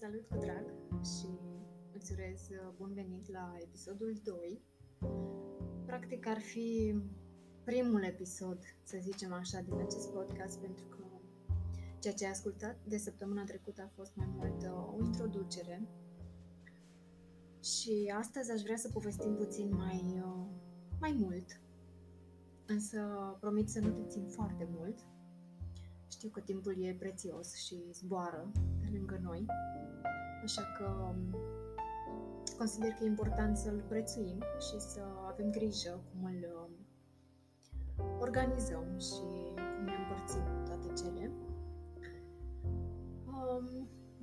salut cu drag și îți urez bun venit la episodul 2. Practic ar fi primul episod, să zicem așa, din acest podcast, pentru că ceea ce ai ascultat de săptămâna trecută a fost mai mult o introducere. Și astăzi aș vrea să povestim puțin mai mult, însă promit să nu te țin foarte mult. Știu că timpul e prețios și zboară pe lângă noi, așa că consider că e important să-l prețuim și să avem grijă cum îl organizăm și cum ne împărțim toate cele.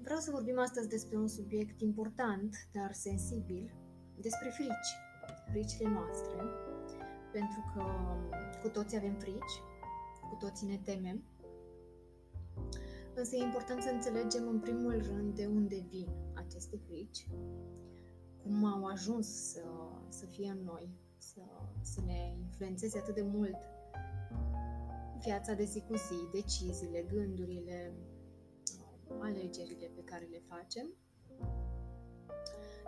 Vreau să vorbim astăzi despre un subiect important, dar sensibil, despre frici, fricile noastre, pentru că cu toții avem frici, cu toții ne temem, însă e important să înțelegem în primul rând de unde vin aceste frici, cum au ajuns să fie în noi, să ne influențeze atât de mult viața de zi cu zi, deciziile, gândurile, alegerile pe care le facem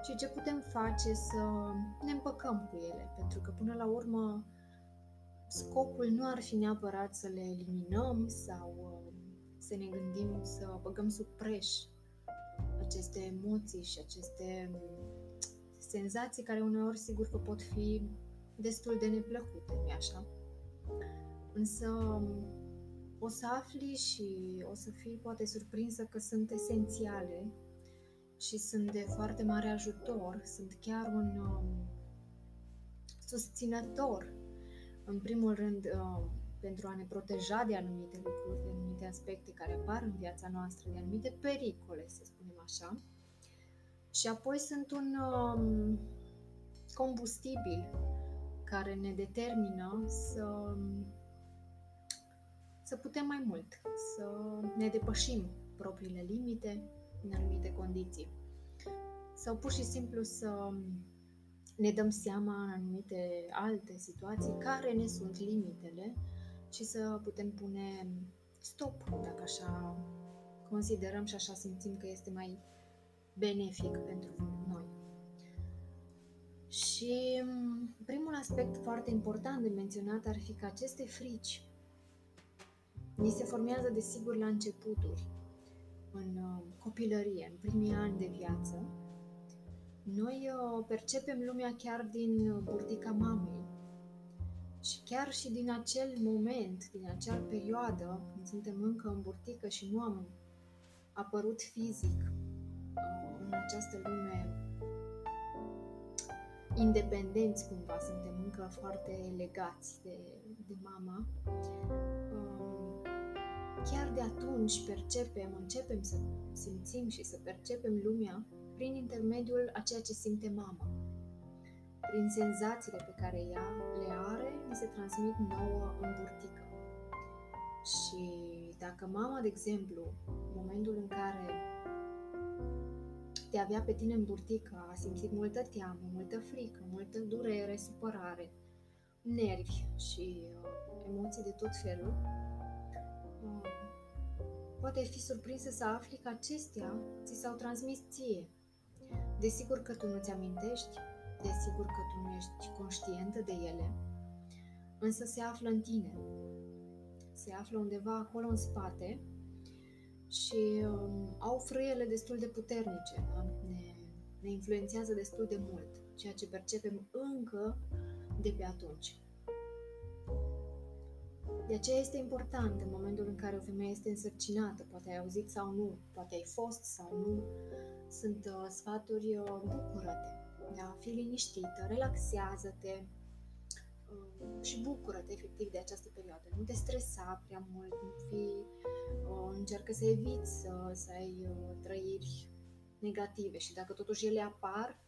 și ce putem face să ne împăcăm cu ele, pentru că până la urmă scopul nu ar fi neapărat să le eliminăm sau să ne gândim să băgăm sub preș aceste emoții și aceste senzații care uneori sigur că pot fi destul de neplăcute, nu-i așa? Însă o să afli și o să fii poate surprinsă că sunt esențiale și sunt de foarte mare ajutor, sunt chiar un susținător, în primul rând pentru a ne proteja de anumite lucruri, de anumite aspecte care apar în viața noastră, de anumite pericole, să spunem așa, și apoi sunt un combustibil care ne determină să putem mai mult, să ne depășim propriile limite în anumite condiții sau pur și simplu să ne dăm seama în anumite alte situații care ne sunt limitele și să putem pune stop, dacă așa considerăm și așa simțim că este mai benefic pentru noi. Și primul aspect foarte important de menționat ar fi că aceste frici ni se formează, desigur, la începuturi, în copilărie, în primii ani de viață. Noi percepem lumea chiar din burtica mamei și chiar și din acel moment, din acea perioadă, când suntem încă în burtică și nu am apărut fizic în această lume independenți cumva, suntem încă foarte legați de mama. Chiar de atunci începem să simțim și să percepem lumea prin intermediul a ceea ce simte mama. Prin senzațiile pe care ea le are, ni se transmit nouă în burtică. Și dacă mama, de exemplu, în momentul în care te avea pe tine în burtică, a simțit multă teamă, multă frică, multă durere, supărare, nervi și emoții de tot felul, poate fi surprinsă să afli că acestea ți s-au transmis ție. Desigur că tu nu ți amintești, desigur că tu nu ești conștientă de ele, însă se află în tine. Se află undeva acolo în spate și au frâiele destul de puternice, da? Ne influențează destul de mult, ceea ce percepem încă de pe atunci. De aceea este important, în momentul în care o femeie este însărcinată, poate ai auzit sau nu, poate ai fost sau nu, sunt sfaturi, bucură-te, da? Fii liniștită, relaxează-te și bucură-te efectiv de această perioadă. Nu te stresa prea mult, încearcă să eviți să ai trăiri negative și dacă totuși ele apar,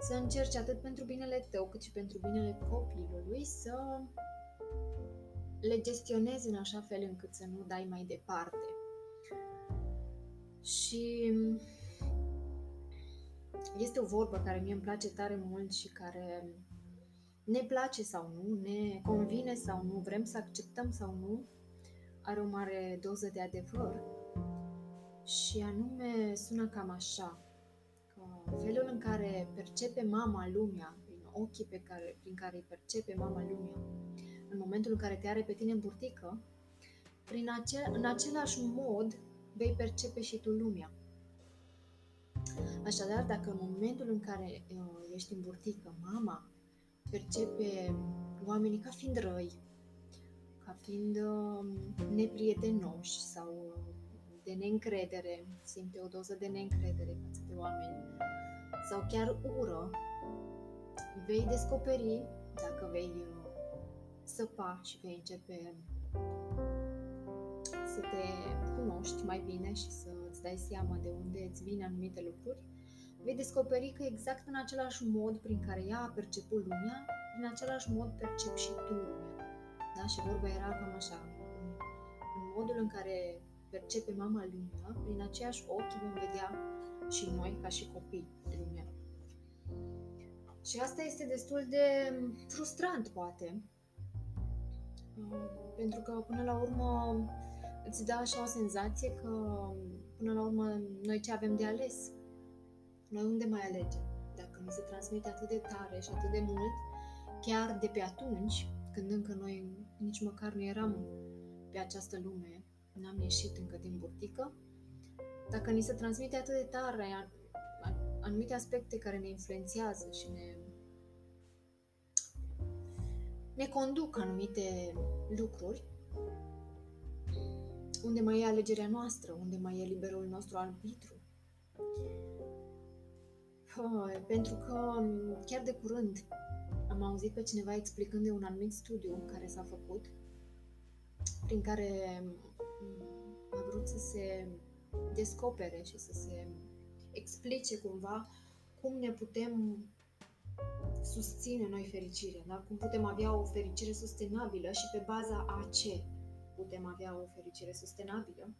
să încerci atât pentru binele tău cât și pentru binele copilului să le gestionezi în așa fel încât să nu dai mai departe. Și este o vorbă care mie îmi place tare mult și care ne place sau nu, ne convine sau nu, vrem să acceptăm sau nu, are o mare doză de adevăr și anume sună cam așa, că felul în care percepe mama lumea, prin ochii prin care îi percepe mama lumea, în momentul în care te are pe tine în burtică, în același mod vei percepe și tu lumea. Așadar, dacă în momentul în care ești în burtică, mama percepe oamenii ca fiind răi, ca fiind neprietenoși sau de neîncredere, simte o doză de neîncredere față de oameni sau chiar ură, vei descoperi, dacă vei săpa și vei începe să te cunoști mai bine și să îți dai seama de unde îți vin anumite lucruri, vei descoperi că exact în același mod prin care ea a perceput lumea, în același mod percepi și tu lumea. Da? Și vorba era cam așa, în modul în care percepe mama lumea, prin aceiași ochi vom vedea și noi, ca și copii, lumea. Și asta este destul de frustrant, poate, pentru că până la urmă îți dă așa o senzație că până la urmă noi ce avem de ales? Noi unde mai alegem? Dacă ni se transmite atât de tare și atât de mult, chiar de pe atunci, când încă noi nici măcar nu eram pe această lume, n-am ieșit încă din burtică, dacă ni se transmite atât de tare anumite aspecte care ne influențează și ne conduc anumite lucruri, unde mai e alegerea noastră, unde mai e liberul nostru arbitru. Pentru că chiar de curând am auzit pe cineva explicând de un anumit studiu care s-a făcut, prin care a vrut să se descopere și să se explice cumva cum ne putem susține noi fericirea, da? Cum putem avea o fericire sustenabilă și pe baza a ce putem avea o fericire sustenabilă.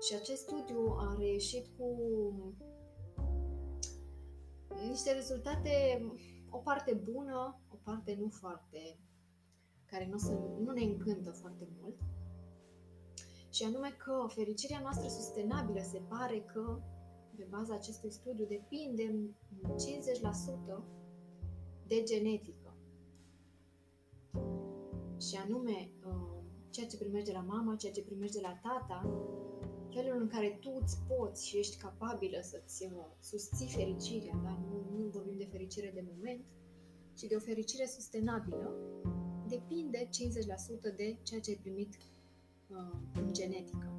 Și acest studiu a reieșit cu niște rezultate, o parte bună, o parte nu foarte, care nu ne încântă foarte mult. Și anume că fericirea noastră sustenabilă se pare că, pe baza acestui studiu, depinde în 50% de genetică. Și anume, ceea ce primești de la mama, ceea ce primești de la tata, felul în care tu îți poți și ești capabilă să-ți susții fericirea, dar nu vorbim de fericire de moment, ci de o fericire sustenabilă, depinde 50% de ceea ce ai primit în genetică.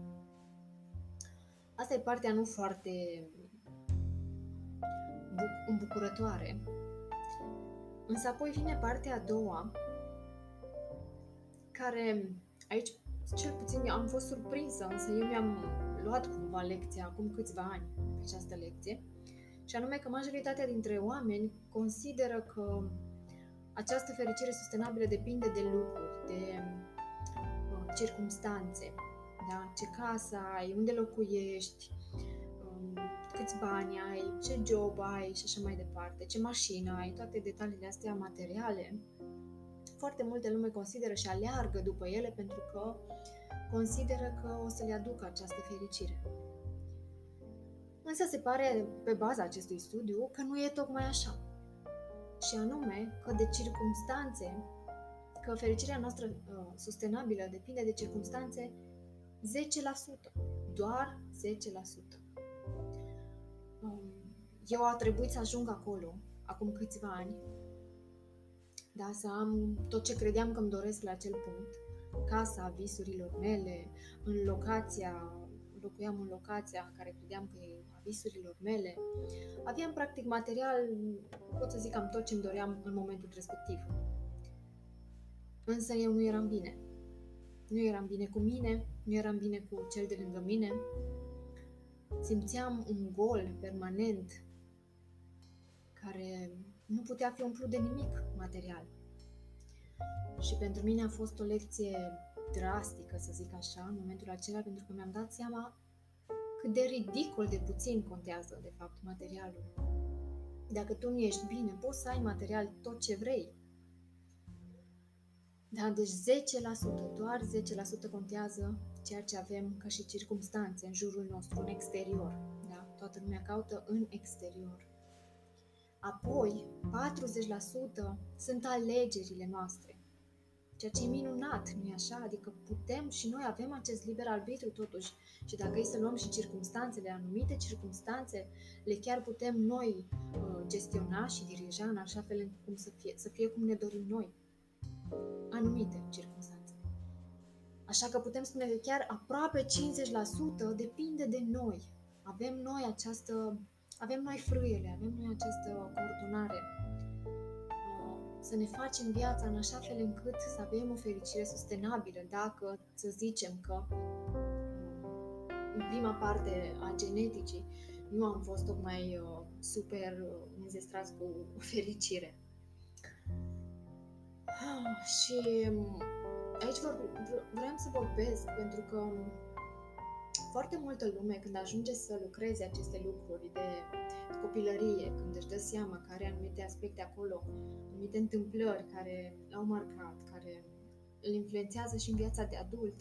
Asta e partea nu foarte îmbucurătoare. Însă apoi vine partea a doua, care aici cel puțin am fost surprinsă, însă eu mi-am luat cumva lecția acum câțiva ani pe această lecție, și anume că majoritatea dintre oameni consideră că această fericire sustenabilă depinde de lucruri, de circumstanțe, da? Ce casă ai, unde locuiești, câți bani ai, ce job ai și așa mai departe, ce mașină ai, toate detaliile astea materiale. Foarte multe lume consideră și aleargă după ele pentru că consideră că o să le aducă această fericire. Însă se pare, pe baza acestui studiu, că nu e tocmai așa. Și anume că de circumstanțe, că fericirea noastră sustenabilă depinde de circumstanțe 10%, doar 10%. Eu a trebuit să ajung acolo, acum câțiva ani, da, să am tot ce credeam că îmi doresc la acel punct, casa visurilor mele, locuiam în locația care credeam că e a visurilor mele, aveam practic material, pot să zic am tot ce-mi doream în momentul respectiv. Însă eu nu eram bine. Nu eram bine cu mine, nu eram bine cu cel de lângă mine, simțeam un gol permanent care nu putea fi umplut de nimic material. Și pentru mine a fost o lecție drastică, să zic așa, în momentul acela, pentru că mi-am dat seama cât de ridicol de puțin contează, de fapt, materialul. Dacă tu nu ești bine, poți să ai material tot ce vrei. Da, deci 10%, doar 10% contează ceea ce avem ca și circumstanțe în jurul nostru, în exterior. Da? Toată lumea caută în exterior. Apoi, 40% sunt alegerile noastre, ceea ce e minunat, nu-i așa? Adică putem și noi avem acest liber arbitru totuși și dacă e să luăm și circumstanțele, anumite circumstanțe, le chiar putem noi gestiona și dirija în așa fel încât să fie cum ne dorim noi. Anumite circunstanțe. Așa că putem spune că chiar aproape 50% depinde de noi. Avem noi frâiele, avem noi această coordonare. Să ne facem viața în așa fel încât să avem o fericire sustenabilă. Dacă să zicem că în prima parte a geneticii nu am fost tocmai super înzestrați cu fericire. Și aici vreau să vorbesc pentru că foarte multă lume când ajunge să lucreze aceste lucruri de copilărie, când își dă seama că are anumite aspecte acolo, anumite întâmplări care l-au marcat, care îl influențează și în viața de adult,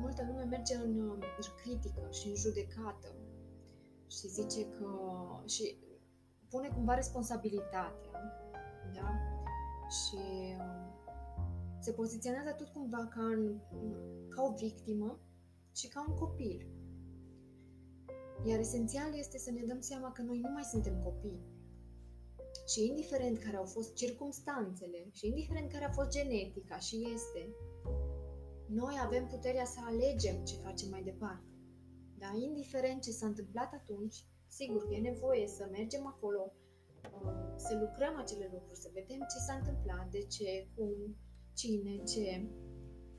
multă lume merge în critică și în judecată și zice că și pune cumva responsabilitatea, da? Și se poziționează tot cumva ca o victimă și ca un copil. Iar esențial este să ne dăm seama că noi nu mai suntem copii. Și indiferent care au fost circumstanțele și indiferent care a fost genetica și este, noi avem puterea să alegem ce facem mai departe. Dar indiferent ce s-a întâmplat atunci, sigur că e nevoie să mergem acolo, să lucrăm acele lucruri, să vedem ce s-a întâmplat, de ce, cum, cine, ce,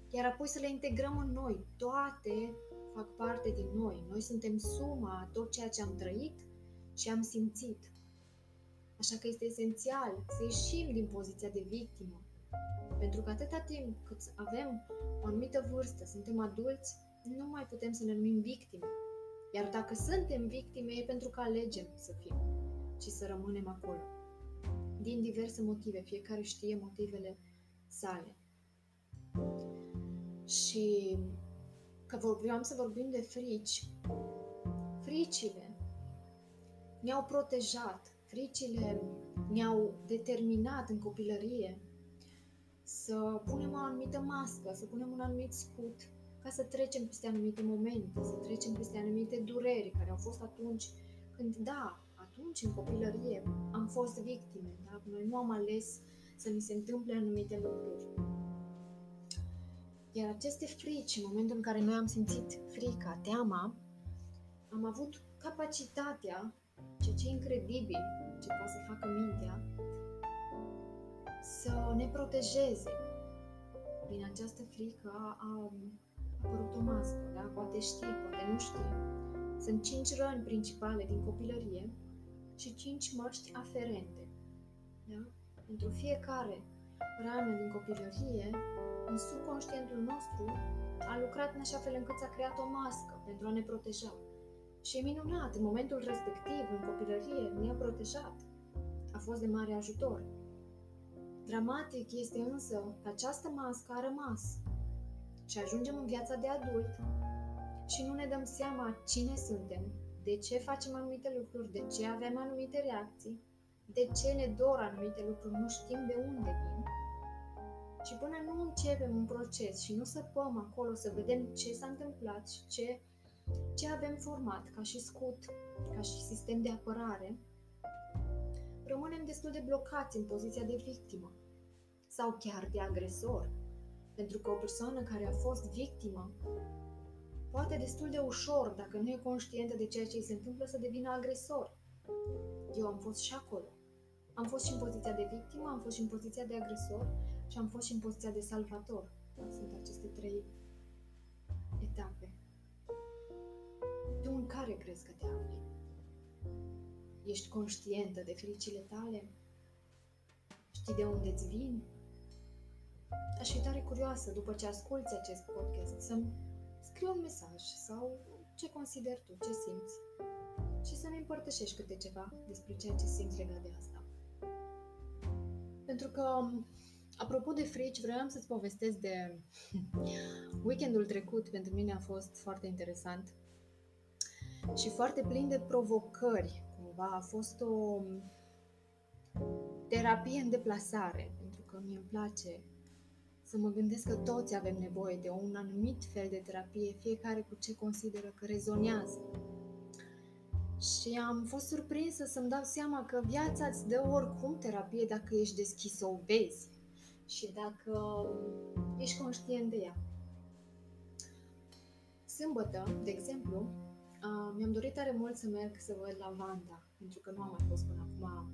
iar apoi să le integrăm în noi. Toate fac parte din noi. Noi suntem suma a tot ceea ce am trăit și am simțit. Așa că este esențial să ieșim din poziția de victimă. Pentru că atâta timp cât avem o anumită vârstă, suntem adulți, nu mai putem să ne numim victime. Iar dacă suntem victime, e pentru că alegem să fim și să rămânem acolo. Din diverse motive, fiecare știe motivele sale. Și că vreau să vorbim de frici. Fricile ne-au protejat, fricile ne-au determinat în copilărie să punem o anumită mască, să punem un anumit scut ca să trecem peste anumite momente, să trecem peste anumite dureri care au fost atunci când, da, atunci în copilărie am fost victime, dar noi nu am ales să ni se întâmple anumite lucruri. Iar aceste frici, în momentul în care noi am simțit frica, teama, am avut capacitatea, ceea ce e incredibil, ce poate să facă mintea, să ne protejeze. Prin această frică a apărut o mască, da? Poate știi, poate nu știi. Sunt 5 răni principale din copilărie și 5 măști aferente. Da? Pentru fiecare rană din copilărie, în subconștientul nostru a lucrat în așa fel încât s-a creat o mască pentru a ne proteja. Și e minunat, în momentul respectiv, în copilărie, ne-a protejat. A fost de mare ajutor. Dramatic este însă că această mască a rămas și ajungem în viața de adult și nu ne dăm seama cine suntem, de ce facem anumite lucruri, de ce avem anumite reacții, de ce ne dor anumite lucruri, nu știm de unde vin. Și până nu începem un proces și nu săpăm acolo să vedem ce s-a întâmplat și ce avem format ca și scut, ca și sistem de apărare, rămânem destul de blocați în poziția de victimă sau chiar de agresor. Pentru că o persoană care a fost victimă poate destul de ușor, dacă nu e conștientă de ceea ce îi se întâmplă, să devină agresor. Eu am fost și acolo. Am fost și în poziția de victimă, am fost și în poziția de agresor și am fost și în poziția de salvator. Sunt aceste 3 etape. Tu în care crezi că te afli? Ești conștientă de fricile tale? Știi de unde îți vin? Aș fi tare curioasă, după ce asculți acest podcast, să-mi scrii un mesaj sau ce consideri tu, ce simți și să ne împărtășești câte ceva despre ceea ce simți legat de asta. Pentru că Apropo de frici, vreau să-ți povestesc de weekendul trecut. Pentru mine a fost foarte interesant și foarte plin de provocări. Cumva a fost o terapie în deplasare, pentru că mie îmi place să mă gândesc că toți avem nevoie de un anumit fel de terapie, fiecare cu ce consideră că rezonează. Și am fost surprinsă să-mi dau seama că viața îți dă oricum terapie dacă ești deschis să o vezi și dacă ești conștient de ea. Sâmbătă, de exemplu, mi-am dorit tare mult să merg să văd lavanda, pentru că nu am mai fost până acum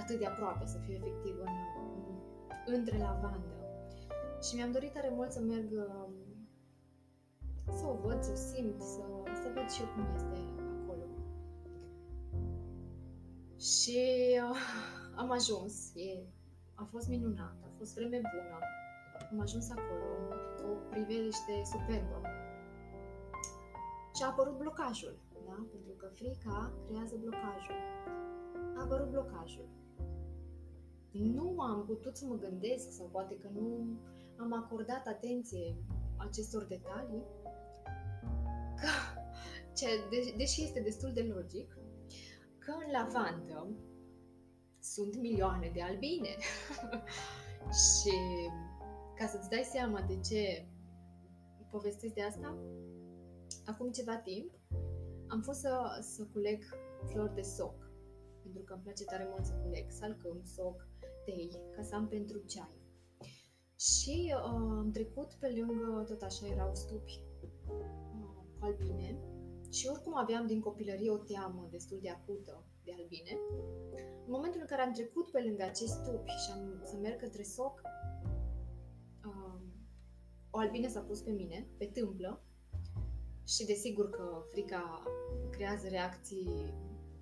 atât de aproape, să fiu efectiv între lavandă. Și mi-am dorit tare mult să merg să o văd, să o simt, să văd și eu cum este acolo. Și am ajuns. A fost minunat, a fost vreme bună. Am ajuns acolo, o priveliște superbă. Și a apărut blocajul, da? Pentru că frica creează blocajul. A apărut blocajul. Nu am putut să mă gândesc, sau poate că nu am acordat atenție acestor detalii, că, deși este destul de logic, că în lavandă sunt milioane de albine. Și ca să-ți dai seama de ce povestesc de asta, acum ceva timp am fost să culeg flori de soc, pentru că îmi place tare mult să culeg salcâm, soc, tei, ca să am pentru ceai. Și am trecut pe lângă, tot așa erau stupi cu albine, și oricum aveam din copilărie o teamă destul de acută de albine. În momentul în care am trecut pe lângă acești stupi și am să merg către soc, o albine s-a pus pe mine, pe tâmplă, și desigur că frica creează reacții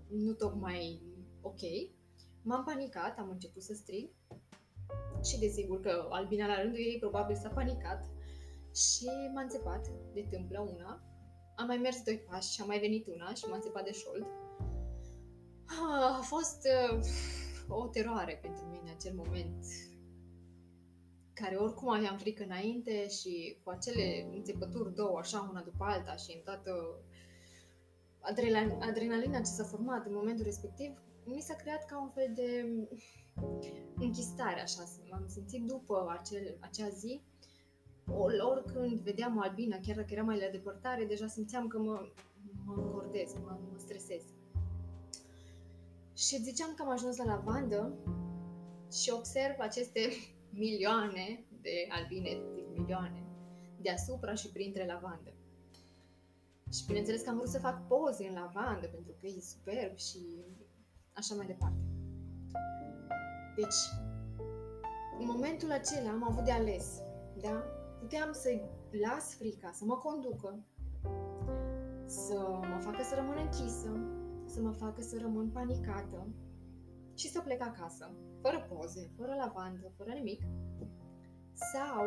nu tocmai ok. M-am panicat, am început să strig și desigur că albina la rândul ei probabil s-a panicat și m-a înțepat de tâmplă una. Am mai mers 2 pași și a mai venit una și m-a înțepat de șold. A fost o teroare pentru mine acel moment, care oricum aveam frică înainte și cu acele înțepături două, așa, una după alta și în toată adrenalina ce s-a format în momentul respectiv, mi s-a creat ca un fel de închistare, așa. M-am simțit după acea zi, oricând vedeam o albină, chiar dacă era mai la depărtare, deja simțeam că mă încordez, mă stresez. Și ziceam că am ajuns la lavandă și observ aceste milioane de albine, milioane, deasupra și printre lavandă. Și bineînțeles că am vrut să fac poze în lavandă, pentru că e superb și așa mai departe. Deci, în momentul acela am avut de ales, da? Puteam să-i las frica să mă conducă, să mă facă să rămân închisă, să mă facă să rămân panicată și să plec acasă, fără poze, fără lavandă, fără nimic, sau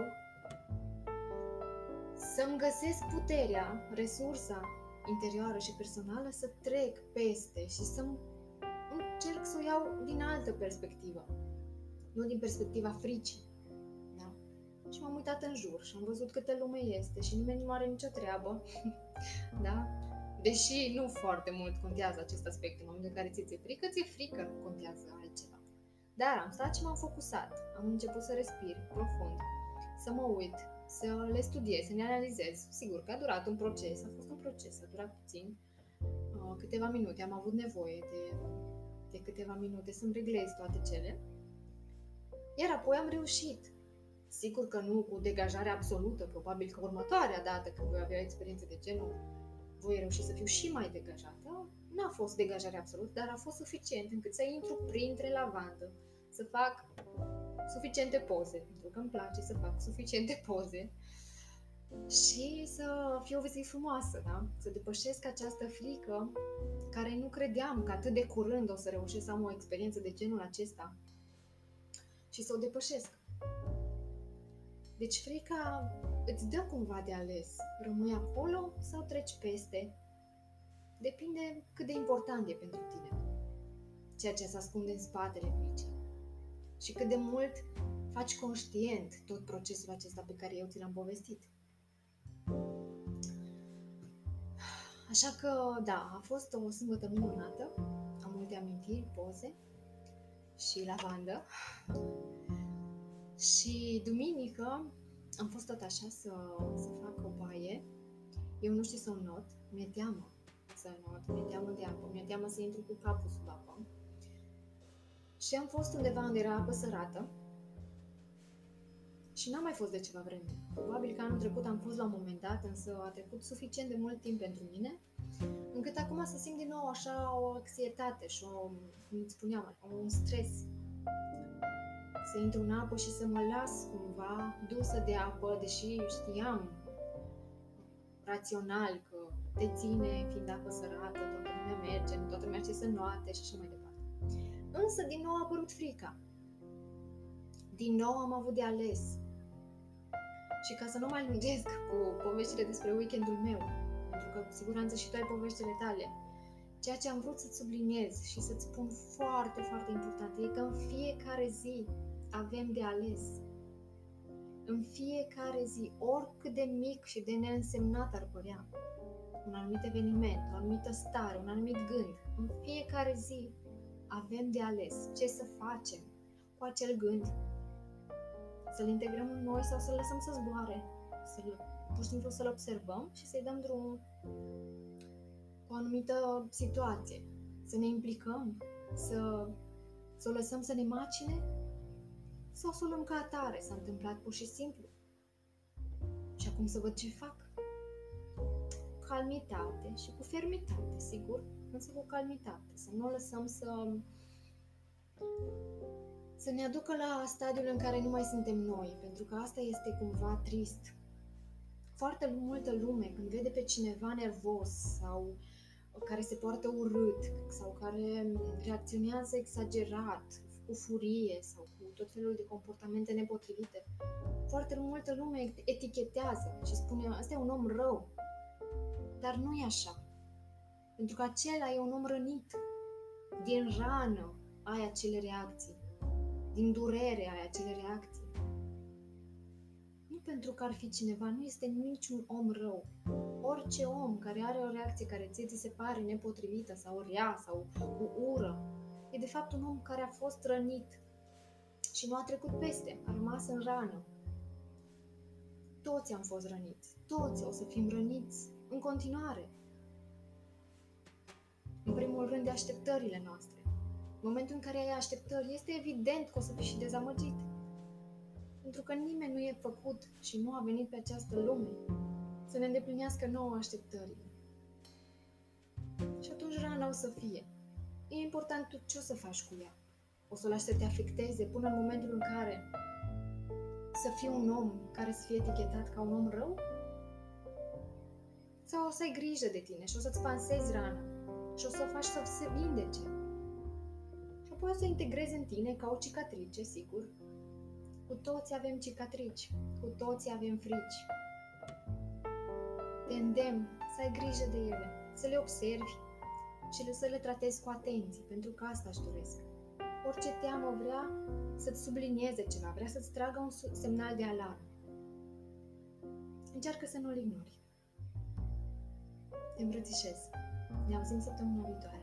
să-mi găsesc puterea, resursa interioară și personală să trec peste și să încerc să o iau din altă perspectivă, nu din perspectiva fricii. Da? Și m-am uitat în jur și am văzut câtă lume este și nimeni nu are nicio treabă. Da? Deși nu foarte mult contează acest aspect. În momentul în care ți-e frică, ți-e frică, nu contează altceva. Dar am stat și m-am focusat, am început să respir profund, să mă uit, să le studiez, să ne analizez. Sigur că a durat un proces, a fost un proces, a durat puțin, câteva minute, am avut nevoie de câteva minute să-mi reglez toate cele. Iar apoi am reușit. Sigur că nu cu degajare absolută, probabil că următoarea dată când voi avea experiențe de genul, voi reuși să fiu și mai degajată. N-a fost degajare absolută, dar a fost suficient încât să intru printre lavandă, să fac suficiente poze, pentru că îmi place să fac suficiente poze și să fie o zi frumoasă, da? Să depășesc această frică, care nu credeam că atât de curând o să reușesc să am o experiență de genul acesta și să o depășesc. Deci frica îți dă cumva de ales, rămâi acolo sau treci peste, depinde cât de important e pentru tine ceea ce se ascunde în spatele fricii și cât de mult faci conștient tot procesul acesta pe care eu ți l-am povestit. Așa că, da, a fost o sâmbătă minunată, am multe amintiri, poze și lavandă. Și duminică am fost tot așa să fac o baie. Eu nu știu să înot, mi-e teamă să înot, mi-e teamă de apă, mi-e teamă să intru cu capul sub apă. Și am fost undeva unde era apă sărată și n-am mai fost de ceva vreme. Probabil că anul trecut am fost la un moment dat, însă a trecut suficient de mult timp pentru mine, încât acum să simt din nou așa o anxietate și o, cum îți spuneam, un stres. Să intru în apă și să mă las cumva dusă de apă, deși știam rațional că te ține, fiind apă sărată, toată lumea merge, toată lumea știe să înoate și așa mai departe. Însă din nou a apărut frica. Din nou am avut de ales. Și ca să nu mai lungesc cu poveștile despre weekendul meu, pentru că cu siguranță și tu ai poveștile tale, ceea ce am vrut să-ți subliniez și să-ți spun foarte, foarte important e că în fiecare zi avem de ales. În fiecare zi, oricât de mic și de neînsemnat ar părea, un anumit eveniment, o anumită stare, un anumit gând, în fiecare zi avem de ales ce să facem cu acel gând. Să-l integrăm în noi sau să-l lăsăm să zboare, pur și simplu să-l observăm și să-i dăm drumul. O anumită situație, să ne implicăm, să o lăsăm să ne macine sau să o luăm ca atare, s-a întâmplat pur și simplu. Și acum să văd ce fac. Calmitate și cu fermitate, sigur, însă cu calmitate, să nu o lăsăm să ne aducă la stadiul în care nu mai suntem noi, pentru că asta este cumva trist. Foarte multă lume, când vede pe cineva nervos sau care se poartă urât sau care reacționează exagerat, cu furie sau cu tot felul de comportamente nepotrivite, foarte multă lume etichetează și spune, ăsta e un om rău, dar nu e așa, pentru că acela e un om rănit, din rană ai acele reacții, din durere ai acele reacții. Pentru că ar fi cineva, nu este niciun om rău. Orice om care are o reacție care ți se pare nepotrivită sau rea sau cu ură, e de fapt un om care a fost rănit și nu a trecut peste, a rămas în rană. Toți am fost răniți, toți o să fim răniți în continuare. În primul rând de așteptările noastre. În momentul în care ai așteptări, este evident că o să fii și dezamăgit. Pentru că nimeni nu e făcut și nu a venit pe această lume să ne îndeplinească nouă așteptările. Și atunci rana o să fie. E important tu ce o să faci cu ea. O să o lași să te afecteze până în momentul în care să fii un om care să fie etichetat ca un om rău? Sau o să ai grijă de tine și o să-ți pansezi rana și o să o faci să se vindece? Și apoi o să o integrezi în tine ca o cicatrice, sigur. Cu toți avem cicatrici, cu toți avem frici. Te îndemn să ai grijă de ele, să le observi și să le tratezi cu atenție, pentru că asta își doresc. Orice teamă vrea să-ți sublinieze ceva, vrea să-ți tragă un semnal de alarmă. Încearcă să nu-l ignori. Te îmbrățișez. Ne auzim săptămâna viitoare.